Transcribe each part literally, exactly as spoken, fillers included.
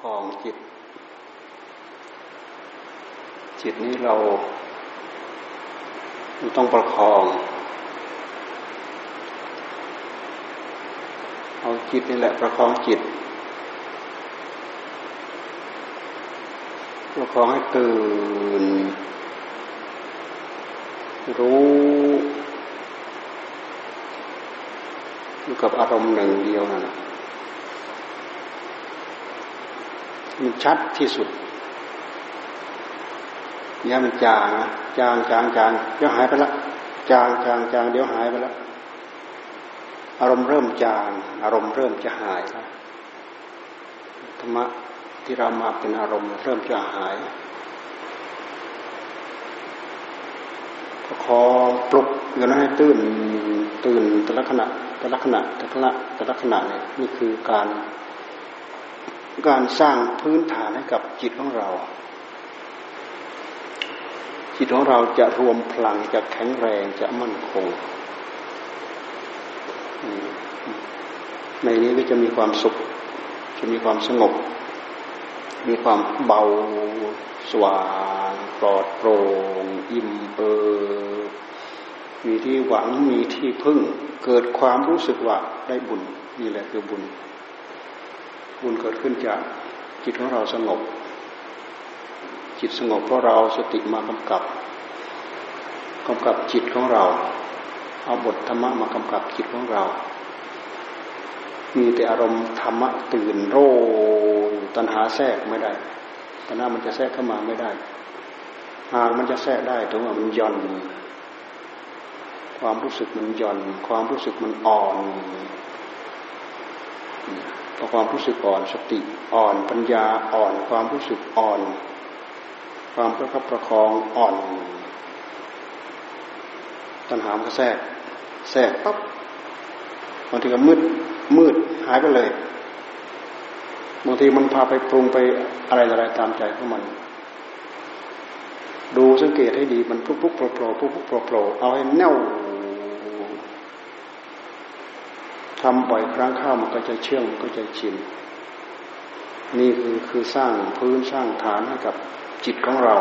ของจิตจิตนี้เราต้องประคองเอาจิตนี่แหละประคองจิตประคองให้ตื่นรู้อยู่กับอารมณ์หนึ่งเดียวนั่นแหละมันชัดที่สุดเนี่ยมันจางนะจางจางจางเดี๋ยวหายไปละจางจางจางเดี๋ยวหายไปละอารมณ์เริ่มจางอารมณ์เริ่มจะหายแล้วธรรมะที่เรามาเป็นอารมณ์เริ่มจะหายพอปลุกอยู่นั้นให้ตื่นตื่นแต่ละขณะแต่ละขณะแต่ละแต่ละขณะเนี่ยนี่คือการการสร้างพื้นฐานให้กับจิตของเราจิตของเราจะรวมพลังจะแข็งแรงจะมั่นคงในนี้ก็จะมีความสุขจะมีความสงบมีความเบาสว่างปลอดโปร่งอิ่มเอิบมีที่หวังมีที่พึ่งเกิดความรู้สึกว่าได้บุญนี่แหละคือบุญบุญเกิดขึ้นจากจิตของเราสงบจิตสงบเพราะเราสติมากำกับกำกับจิตของเราเอาบทธรรมะมากำกับจิตของเรามีแต่อารมณ์ธรรมะตื่นโรยตัณหาแทรกไม่ได้ตัณหามันจะแทรกเข้ามาไม่ได้หากมันจะแทรกได้ตรงว่ามันย่อนความรู้สึกมันย่อนความรู้สึกมันอ่อนพอความรู้สึกอ่อนสติอ่อนปัญญาอ่อนความรู้สึกอ่อนความประคับประคองอ่อนตัณหามันก็แทรกแทรกปั๊บบางทีก็มืดมืดหายไปเลยบางทีมันพาไปปรุงไปอะไรอะไรตามใจของมันดูสังเกตให้ดีมันพุกๆโผล่ๆพุกๆโผล่ๆเอาให้แน่วทำบ่อยครั้งข้าวมันก็จะเชื่องก็จะชินนี่คือคือสร้างพื้นสร้างฐานให้กับจิตของเรา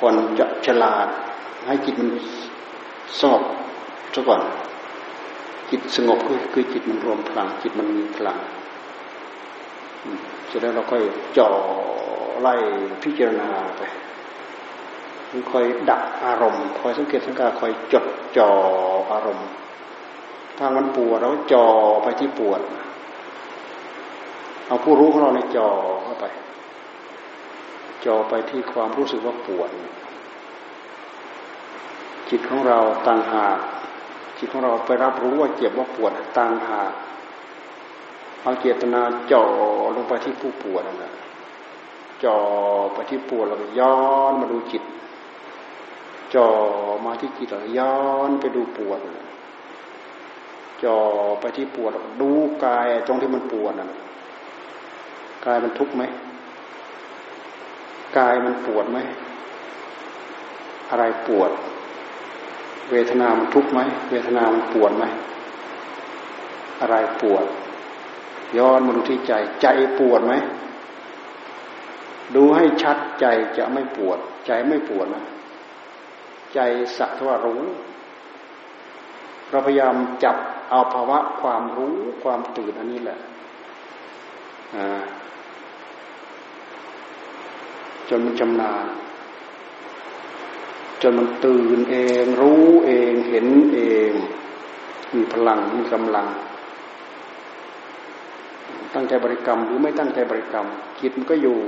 ก่อนจะฉลาดให้จิตมันสงบซะก่อนจิตสงบคือคือจิตมันรวมพลังจิตมันมีพลังจะได้เราค่อยจ่อไล่พิจารณาไปค่อยดักอารมณ์ค่อยสังเกตสังกาค่อยจดจ่ออารมณ์ถ้ามันปวดเราจ่อไปที่ปวดเอาผู้รู้ของเราในจ่อเข้าไปจ่อไปที่ความรู้สึกว่าปวดจิตของเราต่างหากจิตของเราไปรับรู้ว่าเจ็บว่าปวดต่างหากเอาเจตนาจ่อลงไปที่ผู้ปวดนั่นแหละจ่อไปที่ปวดแล้วย้อนมาดูจิตจ่อมาที่จิตแล้วย้อนไปดูปวดจ่อไปที่ปวดแล้วดูกายตรงที่มันปวดนั่นกายมันทุกข์ไหมกายมันปวดไหมอะไรปวดเวทนามันทุกข์ไหมเวทนามันปวดไหมอะไรปวดย้อนมาดูที่ใจใจปวดไหมดูให้ชัดใจจะไม่ปวดใจไม่ปวดนะใจสักแต่ว่ารู้เราพยายามจับเอาภาวะความรู้ความตื่นอันนี้แหละจนมันจำนาญจนมันตื่นเองรู้เองเห็นเองมีพลังมีกำลังตั้งใจบริกรรมหรือไม่ตั้งใจบริกรรมจิตมันก็อยู่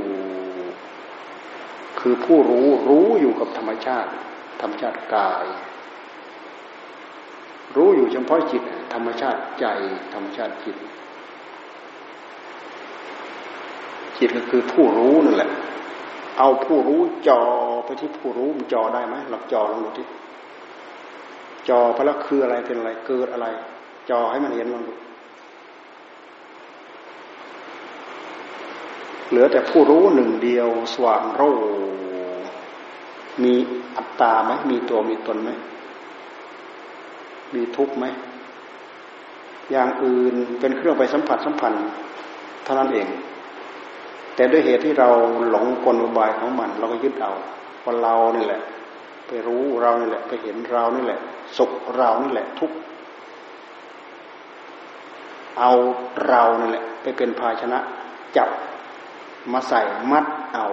คือผู้รู้รู้อยู่กับธรรมชาติธรรมชาติกายรู้อยู่เฉพาะจิตธรรมชาติใจธรรมชาติจิตจิตก็คือผู้รู้นั่นแหละเอาผู้รู้จอไปที่ผู้รู้มันจอได้ไหมหลับจอลองดูที่จอพระละคืออะไรเป็นอะไรเกิดอะไรจอให้มันเห็นลองดูเหลือแต่ผู้รู้หนึ่งเดียวสว่างโรมีอัตตาไหมมีตัวมีตนไหมมีทุกข์ไหม อย่างอื่นเป็นเครื่องไปสัมผัสสัมพันธ์เท่านั้นเองแต่ด้วยเหตุที่เราหลงกลอุบายของมันเราก็ยึดเอาว่าเรานี่แหละไปรู้เรานี่แหละไปเห็นเรานี่แหละสุขเรานี่แหละทุกข์เอาเรานี่แหละไปเป็นภาชนะจับมาใส่มัดเอา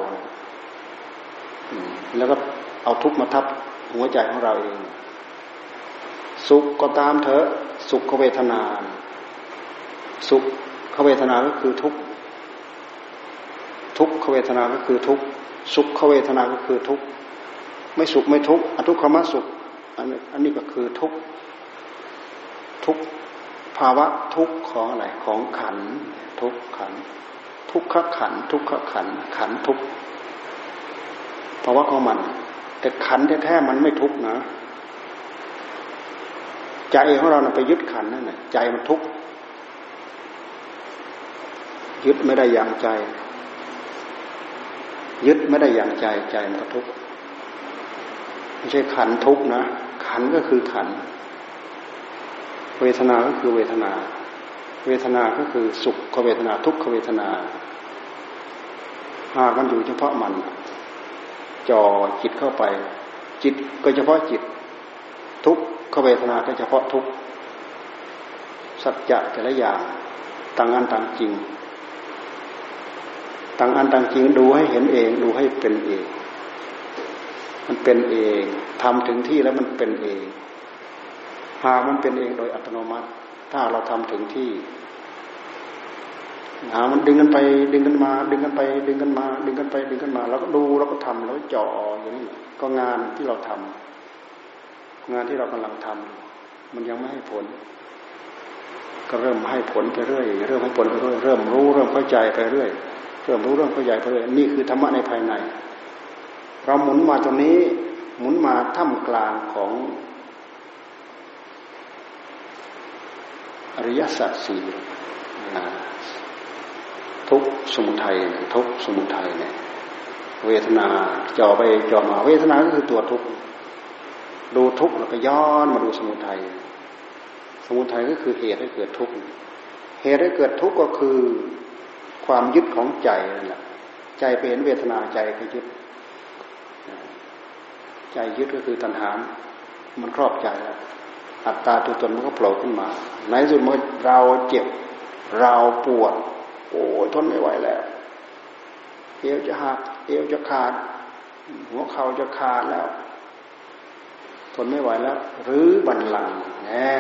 แล้วก็เอาทุกข์มาทับหัวใจของเราเองสุขก็ตามเถอะสุขเวทนาสุขเวทนาก็คือทุกข์ทุกขเวทนาก็คือทุกข์สุขเวทนาก็คือทุกข์ไม่สุขไม่ทุกข์อทุกขมสุขอันอันนี้ก็คือทุกข์ทุกภาวะทุกข์ของอะไรของขันธ์ทุกข์ขันธ์ทุกขขันธ์ทุกขขันธ์ขันธ์ทุกข์ภาวะของมันแต่ขันธ์แท้ๆมันไม่ทุกข์นะใจของเราไปยึดขันธ์นั่นแหละใจมันทุกข์ยึดไม่ได้อย่างใจยึดไม่ได้อย่างใจใจมันก็ทุกข์ไม่ใช่ขันทุกข์นะขันก็คือขันเวทนาก็คือเวทนาเวทนาก็คือสุขเวทนาทุกขเวทนาหากมันอยู่เฉพาะมันจ่อจิตเข้าไปจิตก็เฉพาะจิตทุกขเวทนาก็เฉพาะทุกสัจจะแต่ละอย่างต่างอันต่างจริงต่างอันต่างจริงดูให้เห็นเองดูให้เป็นเองมันเป็นเองทำถึงที่แล้วมันเป็นเองหามันเป็นเองโดยอัตโนมัติถ้าเราทำถึงที่หามันดึงกันไปดึงกันมาดึงกันไปดึงกันมาดึงกันไปดึงกันมาแล้วก็ดูแล้วก็ทำแล้วจ่ออย่างนี้ก็งานที่เราทำงานที่เรากำลังทำมันยังไม่ให้ผลก็เริ่มให้ผลไปเรื่อยเริ่มให้ผลไปเรื่อยเริ่มรู้เริ่มเข้าใจไปเรื่อยเริ่มรู้เริ่มเข้าใจไปเรื่อยนี่คือธรรมะในภายในเราหมุนมาตรงนี้หมุนมาท่ามกลางของอริยสัจสี่ทุกข์สมุทัยทุกข์สมุทัยเนี่ยเวทนาจ่อไปจ่อมาเวทนาก็คือตัวทุกข์ดูทุกข์แล้วก็ย้อนมาดูสมุทัยสมุทัยก็คือเหตุให้เกิดทุกข์เหตุให้เกิดทุกข์ก็คือความยึดของใจนั่นแหละใจไปเห็นเวทนาใจไปยึดใจยึดก็คือตัณหามันครอบใจแล้วอัตตาตัวตนมันก็โผล่ขึ้นมาในสุดเมื่อเราเจ็บเราปวดโอ้ยทนไม่ไหวแล้วเอวจะหักเอวจะขาดหัวเข่าจะขาดแล้วทนไม่ไหวแล้วหรือบันลังแหน่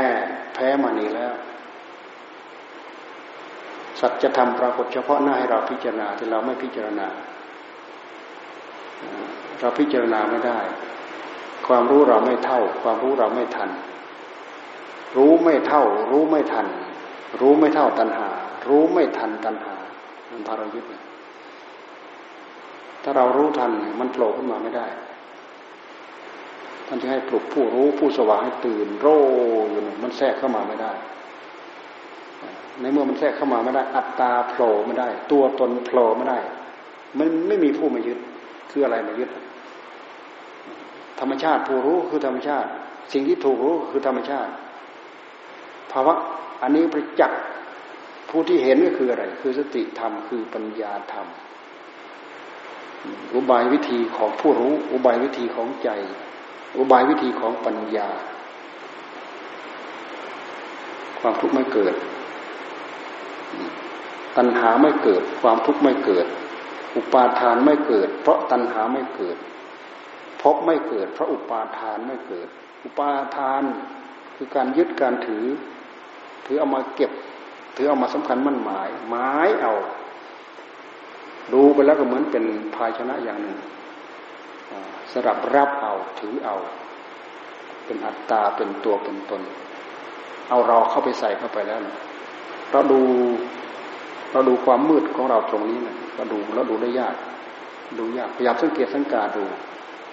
แพ้มานี่แล้วสัจธรรมปรากฏเฉพาะหน้าให้เราพิจารณาแต่เราไม่พิจารณาเราพิจารณาไม่ได้ความรู้เราไม่เท่าความรู้เราไม่ทันรู้ไม่เท่ารู้ไม่ทันรู้ไม่เท่าตัณหารู้ไม่ทันตัณหามันพาเรายึดถ้าเรารู้ทันมันโผล่ขึ้นมาไม่ได้ท่านจะให้ปลุกผู้รู้ผู้สว่างให้ตื่นรู้อยู่มันแทรกเข้ามาไม่ได้ในเมื่อมันแทรกเข้ามาไม่ได้อัตตาโผล่ไม่ได้ตัวตนโผล่ไม่ได้มันไม่มีผู้มายึดคืออะไรมายึดธรรมชาติผู้รู้คือธรรมชาติสิ่งที่ถูกรู้คือธรรมชาติภาวะอันนี้ประจักษ์ผู้ที่เห็นก็คืออะไรคือสติธรรมคือปัญญาธรรมอุบายวิธีของผู้รู้อุบายวิธีของใจอุบายวิธีของปัญญาความทุกข์ไม่เกิดตัณหาไม่เกิดความทุกข์ไม่เกิดอุปาทานไม่เกิดเพราะตัณหาไม่เกิดภพไม่เกิดเพราะอุปาทานไม่เกิดอุปาทานคือการยึดการถือถือเอามาเก็บถือเอามาสำคัญมั่นหมายหมายเอาดูไปแล้วก็เหมือนเป็นภาชนะอย่างหนึ่งสำหรับรับเอาถือเอาเป็นอัตตาเป็นตัวเป็นตนเอาเราเข้าไปใส่เข้าไปแล้วนะเราดูเราดูความมืดของเราตรงนี้นะเราดูแล้วดูได้ยากดูยากพยายามสังเกตสังกาดู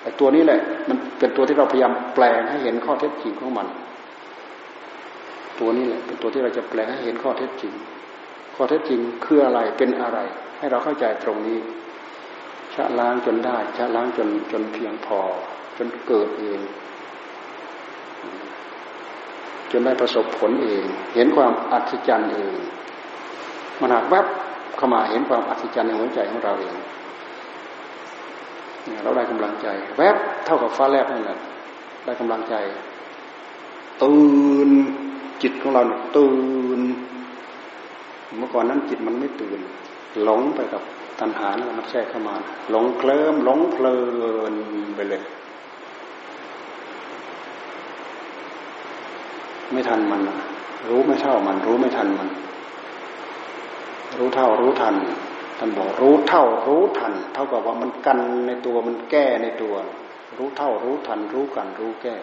ไอ้ตัวนี้แหละมันเป็นตัวที่เราพยายามแปลงให้เห็นข้อเท็จจริงของมันตัวนี้แหละเป็นตัวที่เราจะแปลงให้เห็นข้อเท็จจริงข้อเท็จจริงคืออะไรเป็นอะไรให้เราเข้าใจตรงนี้ชะล้างจนได้ชะล้างจนจนเพียงพอจนเกิดเอง จนได้ประสบผลเองเห็นความอัศจรรย์เองมันหักแวบเข้ามาเห็นความอัศจรรย์ในหัวใจของเราเองเราได้กำลังใจแวบเท่ากับฟ้าแลบนั่นแหละได้กำลังใจตื่นจิตของเราตื่นเมื่อก่อนนั้นจิตมันไม่ตื่นหลงไปกับตัณหาแล้วมันแทรกเข้ามาหลงเคลิ้มหลงเพลินไปเลยไม่ทันมันรู้ไม่เท่ามันรู้ไม่ทันมันรู้เท่ารู้ทันท่านบอกรู้เท่ารู้ทันเท่ากับว่ามันกันในตัวมันแก้ในตัวรู้เท่ารู้ทันรู้กันรู้แก้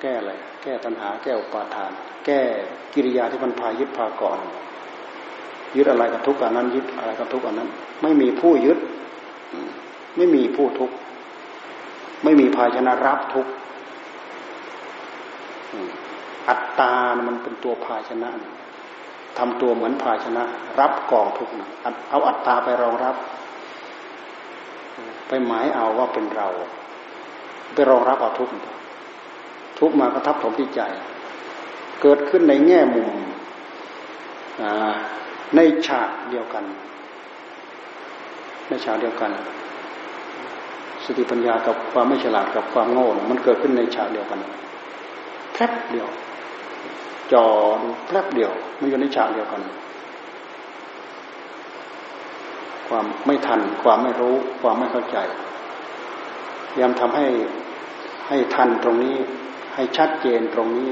แก้อะไรแก้ตัณหาแก้อุปาทานแก้กิริยาที่มันพายึดพาเกาะยึดอะไรกับทุกข์อันนั้นยึดอะไรกับทุกข์อันนั้นไม่มีผู้ยึดไม่มีผู้ทุกข์ไม่มีภาชนะรับทุกข์อัตตามันเป็นตัวภาชนะทำตัวเหมือนภาชนะรับกองทุกข์เอาอัตตาไปรองรับไปหมายเอาว่าเป็นเราไปรองรับเอาทุกข์ทุกข์มากระทบถมที่ใจเกิดขึ้นในแง่มุมในฉากเดียวกันในฉากเดียวกันสติปัญญากับความไม่ฉลาดกับความโง่มันเกิดขึ้นในฉากเดียวกันแป๊บเดียวจอดูแป๊บเดียวมันอยู่ในฉากเดียวกันความไม่ทันความไม่รู้ความไม่เข้าใจพยายามทำให้ให้ทันตรงนี้ให้ชัดเจนตรงนี้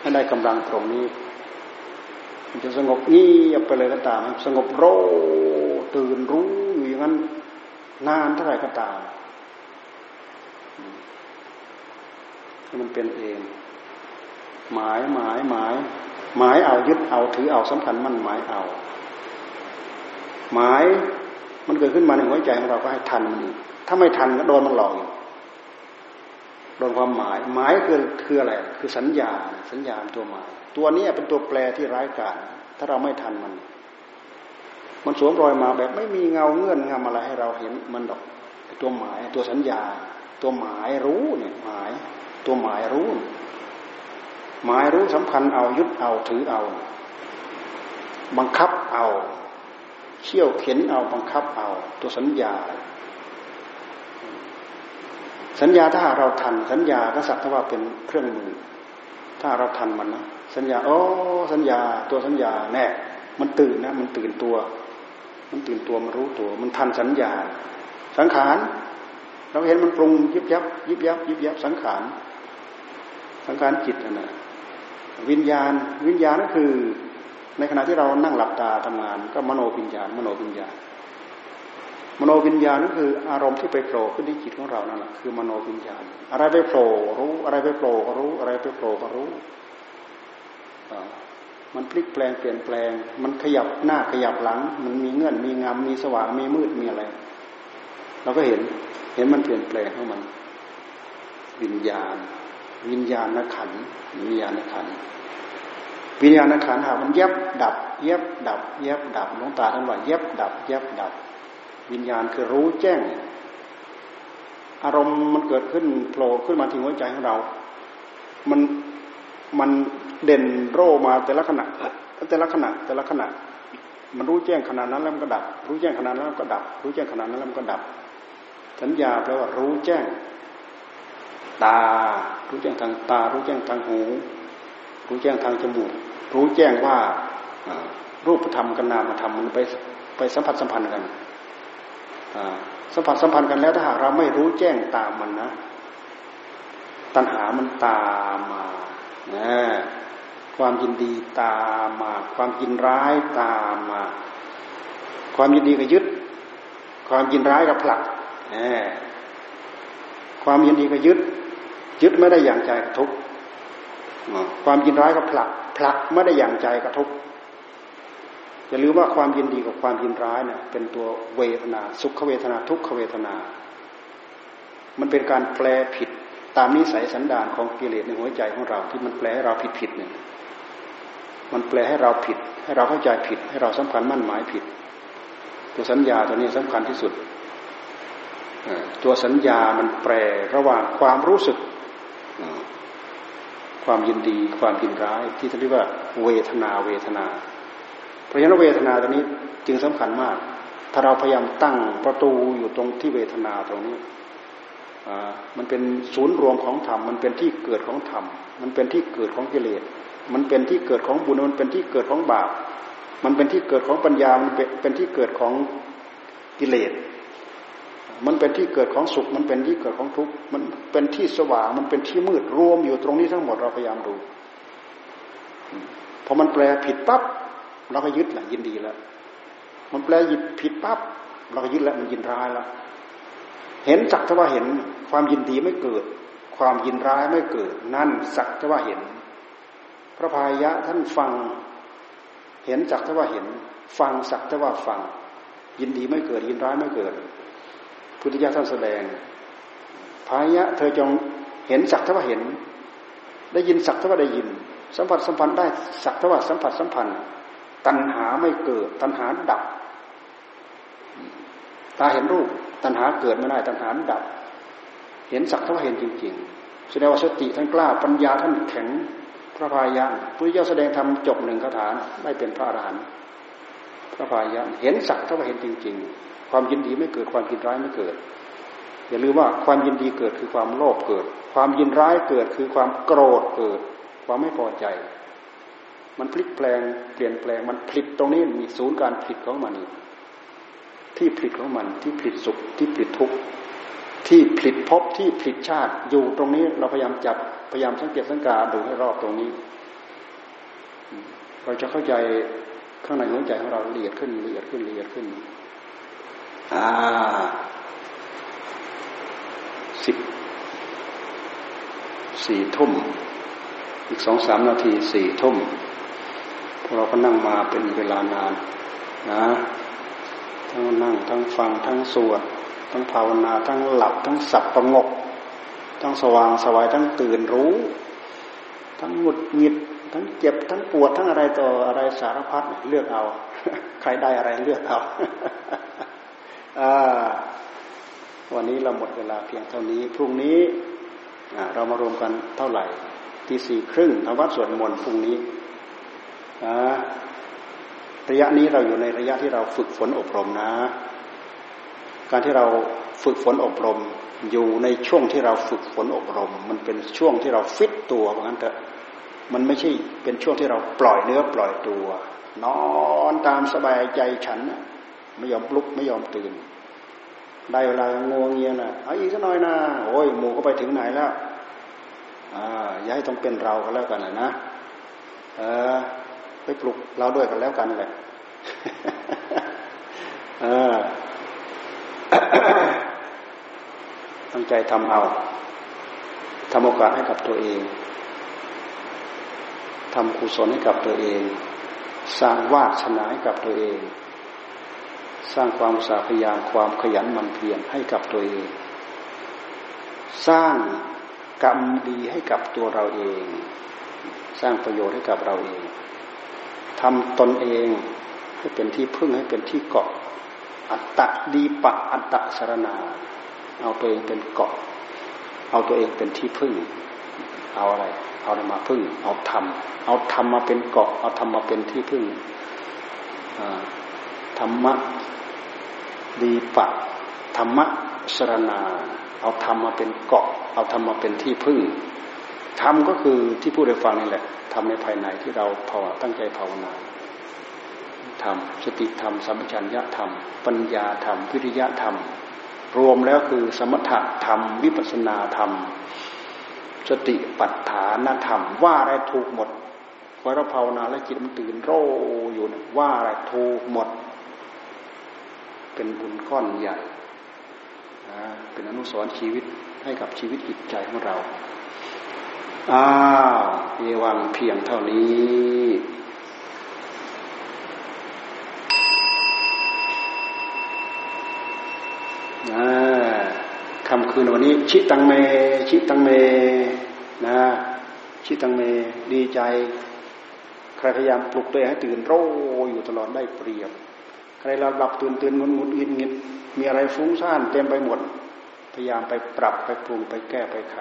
ให้ได้กำลังตรงนี้มันจะสงบเงียบไปเลยก็ตามสงบโรตื่นรู้อยู่อย่างนั้นนานเท่าไหร่ก็ตามมันเป็นเองหมายหมายหมายหมายเอายึดเอาถือเอาสำคัญมั่นหมายเอาหมายมันเกิดขึ้นมาในหัวใจของเราก็ให้ทันมันอีกถ้าไม่ทันก็โดนมันหลอกอีกโดนความหมายหมายคือคืออะไรคือสัญญาสัญญาตัวหมายตัวนี้เป็นตัวแปรที่ร้ายกาจถ้าเราไม่ทันมันมันสวมรอยมาแบบไม่มีเงาเงื่อนงำอะไรให้เราเห็นมันดอกตัวหมายตัวสัญญาตัวหมายรู้เนี่ยหมายตัวหมายรู้หมายรู้สำคัญเอายึดเอาถือเอาบังคับเอาเชี่ยวเข็นเอาบังคับเอาตัวสัญญาสัญญาถ้าเราทันสัญญาก็สักแต่ว่าเป็นเครื่องมือถ้าเราทันมันนะสัญญาอ๋อสัญญาตัวสัญญาแน่มันตื่นนะมันตื่นตัวมันตื่นตัวมันรู้ตัวมันทันสัญญาสังขารเราเห็นมันปรุงยิบยับยิบยับยิบยับสังขารสังขารจิตนะวิญญาณวิญญาณก็คือในขณะที่เรานั่งหลับตาทำงานก็มโนวิญญาณมโนวิญญาณมโนวิญญาณนั่นคืออารมณ์ที่ไปโผล่ขึ้นที่จิตของเรานั่นแหละคือมโนวิญญาณอะไรไปโผล่รู้อะไรไปโผล่ก็รู้อะไรไปโผล่ก็รู้มันพลิกแปลงเปลี่ยนแปลงมันขยับหน้าขยับหลังมันมีเงื่อนมีงำมีสว่างมีมืดมีอะไรเราก็เห็นเห็นมันเปลี่ยนแปลงของมันวิญญาณวิญญาณขันธ์วิญญาณขันธ์วิญญาณขันธ์หามันแยบดับแยบดับแยบดับหลวงตาท่านว่าแยบดับแยบดับวิญญาณคือรู้แจ้งอารมณ์มันเกิดขึ้นโผล่ขึ้นมาที่หัวใจของเรามันมันเด่นโร่มาแต่ละขณะแต่ละขณะแต่ละขณะมันรู้แจ้งขณะนั้นแล้วมันก็ดับรู้แจ้งขณะนั้นแล้วก็ดับรู้แจ้งขณะนั้นแล้วมันก็ดับสัญญาแปลว่ารู้แจ้งตารู้แจ้งทางตารู้แจ้งทางหูรู้แจ้งทางจมูกรู้แจ้งว่ารูปธรรมกับนามธรรมมันไปไปสัมผัสสัมพันธ์กันสัมผัสสัมพันธ์กันแล้วถ้าหากเราไม่รู้แจ้งตามมันนะตัณหามันตามมานะความยินดีตามมาความยินร้ายตามมาความยินดีก็ยึดความยินร้ายก็ผลักนะความยินดีก็ยึดยึดไม่ได้อย่างใจกระทบความยินร้ายก็ผลักผลักไม่ได้อย่างใจกระทบอย่าลืมว่าความยินดีกับความยินร้ายเนี่ยเป็นตัวเวทนาสุขเวทนาทุกขเวทนามันเป็นการแปลผิดตามนิสัยสันดานของกิเลสในหัวใจของเราที่มันแปลให้เราผิดผิดเนี่ยมันแปลให้เราผิดให้เราเข้าใจผิดให้เราสำคัญมั่นหมายผิดตัวสัญญาตัวนี้สำคัญที่สุดตัวสัญญามันแปลระหว่างความรู้สึก ความยินดีความยินร้ายที่เรียกว่าเวทนาเวทนาเพราะฉะนั้นเวทนาตรงนี้จึงสำคัญมากถ้าเราพยายามตั้งประตูอยู่ตรงที่เวทนาตรงนี้มันเป็นศูนย์รวมของธรรมมันเป็นที่เกิดของธรรมมันเป็นที่เกิดของกิเลสมันเป็นที่เกิดของบุญมันเป็นที่เกิดของบาปมันเป็นที่เกิดของปัญญามันเป็นที่เกิดของกิเลสมันเป็นที่เกิดของสุขมันเป็นที่เกิดของทุกข์มันเป็นที่สว่างมันเป็นที่มืดรวมอยู่ตรงนี้ทั้งหมดเราพยายามดูพอมันแปลผิดปั๊บเราก็ยึดแหละยินดีแล้วมันแปลหยิบผิดปั๊บเราก็ยึดแล้วมันยินร้ายแล้วเห็นสักแต่ว่าเห็นความยินดีไม่เกิดความยินร้ายไม่เกิดนั่นสักแต่ว่าเห็นพระพายะท่านฟังเห็นสักแต่ว่าเห็นฟังสักแต่ว่าฟังยินดีไม่เกิดยินร้ายไม่เกิดพุทธิยถาท่านแสดงพายะเธอจงเห็นสักแต่ว่าเห็นได้ยินสักแต่ว่าได้ยินสัมผัสสัมพันธ์ได้สักแต่ว่าสัมผัสสัมพันธ์ตัณหาไม่เกิดตัณหาดับตาเห็นรูปตัณหาเกิดไม่ได้ตัณหาดับเห็นสักเท่าเห็นจริงๆแสดงว่าสติท่านกล้าปัญญาท่านแข็งพระพายะพุทธเจ้าแสดงธรรมจบหนึ่งคาถาได้เป็นพระอรหันต์พระพายะเห็นสักเท่าเห็นจริงๆความยินดีไม่เกิดความยินร้ายไม่เกิดอย่าลืมว่าความยินดีเกิดคือความโลภเกิดความยินร้ายเกิดคือความโกรธเกิดความไม่พอใจมันพลิกแปลงเปลี่ยนแปลงมันผลิตตรงนี้มีศูนย์การผลิตของมันที่ผลิตของมันที่ผลิตสุขที่ผลิตทุกข์ที่ผลิตภพที่ผลิตชาติอยู่ตรงนี้เราพยายามจับพยายามสังเกตสังกาดูให้รอบตรงนี้เราจะเข้าใจข้างในหัวใจของเราละเอียดขึ้นละเอียดขึ้นละเอียดขึ้นอ่าสิบสี่ทุ่มอีกสองสามนาทีสี่ทุ่มพวกเราก็นั่งมาเป็นเวลานานนะทั้งนั่งทั้งฟังทั้งสวดทั้งภาวนาทั้งหลับทั้งสับประงกทั้งสว่างสวายทั้งตื่นรู้ทั้งหงุดหงิดทั้งเจ็บทั้งปวดทั้งอะไรต่ออะไรสารพัดเลือกเอาใครได้อะไรเลือกเอาวันนี้เราหมดเวลาเพียงเท่านี้พรุ่งนี้เรามารวมกันเท่าไหร่ที่สี่ครึ่งทำวัดสวดมนต์พรุ่งนี้ระยะนี้เราอยู่ในระยะที่เราฝึกฝนอบรมนะการที่เราฝึกฝนอบรมอยู่ในช่วงที่เราฝึกฝนอบรมมันเป็นช่วงที่เราฟิตตัวเพราะงั้นแต่มันไม่ใช่เป็นช่วงที่เราปล่อยเนื้อปล่อยตัวนอนตามสบายใจฉันไม่ยอมลุกไม่ยอมตื่นได้เวลางัวเงียน่ะเอาอีกสักหน่อยนะโอ้ยหมูก็ไปถึงไหนแล้วอ่าอย่าให้ต้องเป็นเราก็แล้วกันนะเออไปปลุกเราด้วยกันแล้วกันแหละเออตั้งใจทำเอาทำโอกาสให้กับตัวเองทำกุศลให้กับตัวเองสร้างวาสนาให้กับตัวเองสร้างความอุตสาหะพยายามความขยันหมั่นเพียรให้กับตัวเองสร้างกรรมดีให้กับตัวเราเองสร้างประโยชน์ให้กับเราเองทำตนเองให้เป็นที่พึ่งให้เป็นที่เกาะอัตตะดีปะอัตตะสรณาเอาตัวเองเป็นเกาะเอาตัวเองเป็นที่พึ่งเอาอะไรเอาอะไรมาพึ่งเอาธรรมเอาธรรมมาเป็นเกาะเอาธรรมมาเป็นที่พึ่งธรรมะดีปะธรรมะสรณาเอาธรรมมาเป็นเกาะเอาธรรมมาเป็นที่พึ่งธรรมก็คือที่ผู้ได้ฟังนี่แหละธรรมในภายในที่เราภาวนาตั้งใจภาวนาธรรมสติธรรมสัมปชัญญะธรรมปัญญาธรรมวิริยะธรรมรวมแล้วคือสมถะธรรมวิปัสสนาธรรมสติปัฏฐานธรรมว่าอะไรถูกหมดพอเราภาวนาแล้วจิตมันตื่นโร่อยู่เนี่ยว่าอะไรถูกหมดเป็นบุญก้อนใหญ่นะเป็นอนุสรณ์ชีวิตให้กับชีวิตจิตใจของเราอ้าวเอวังเพียงเท่านี้นะคำคืนวันนี้ชิตังเมชิตังเมนะชิตังเมดีใจใครพยายามปลุกตัวเองให้ตื่นโร่อยู่ตลอดได้เปรียบใครเราหลับตื่นตื่นงุนงุนอินงินมีอะไรฟุ้งซ่านเต็มไปหมดพยายามไปปรับไปปรุงไปแก้ไปไข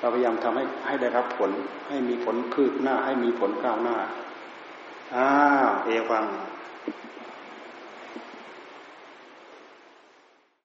เราพยายามทำให้ให้ได้รับผลให้มีผลคืบหน้าให้มีผลก้าวหน้าอ้าวเอวัง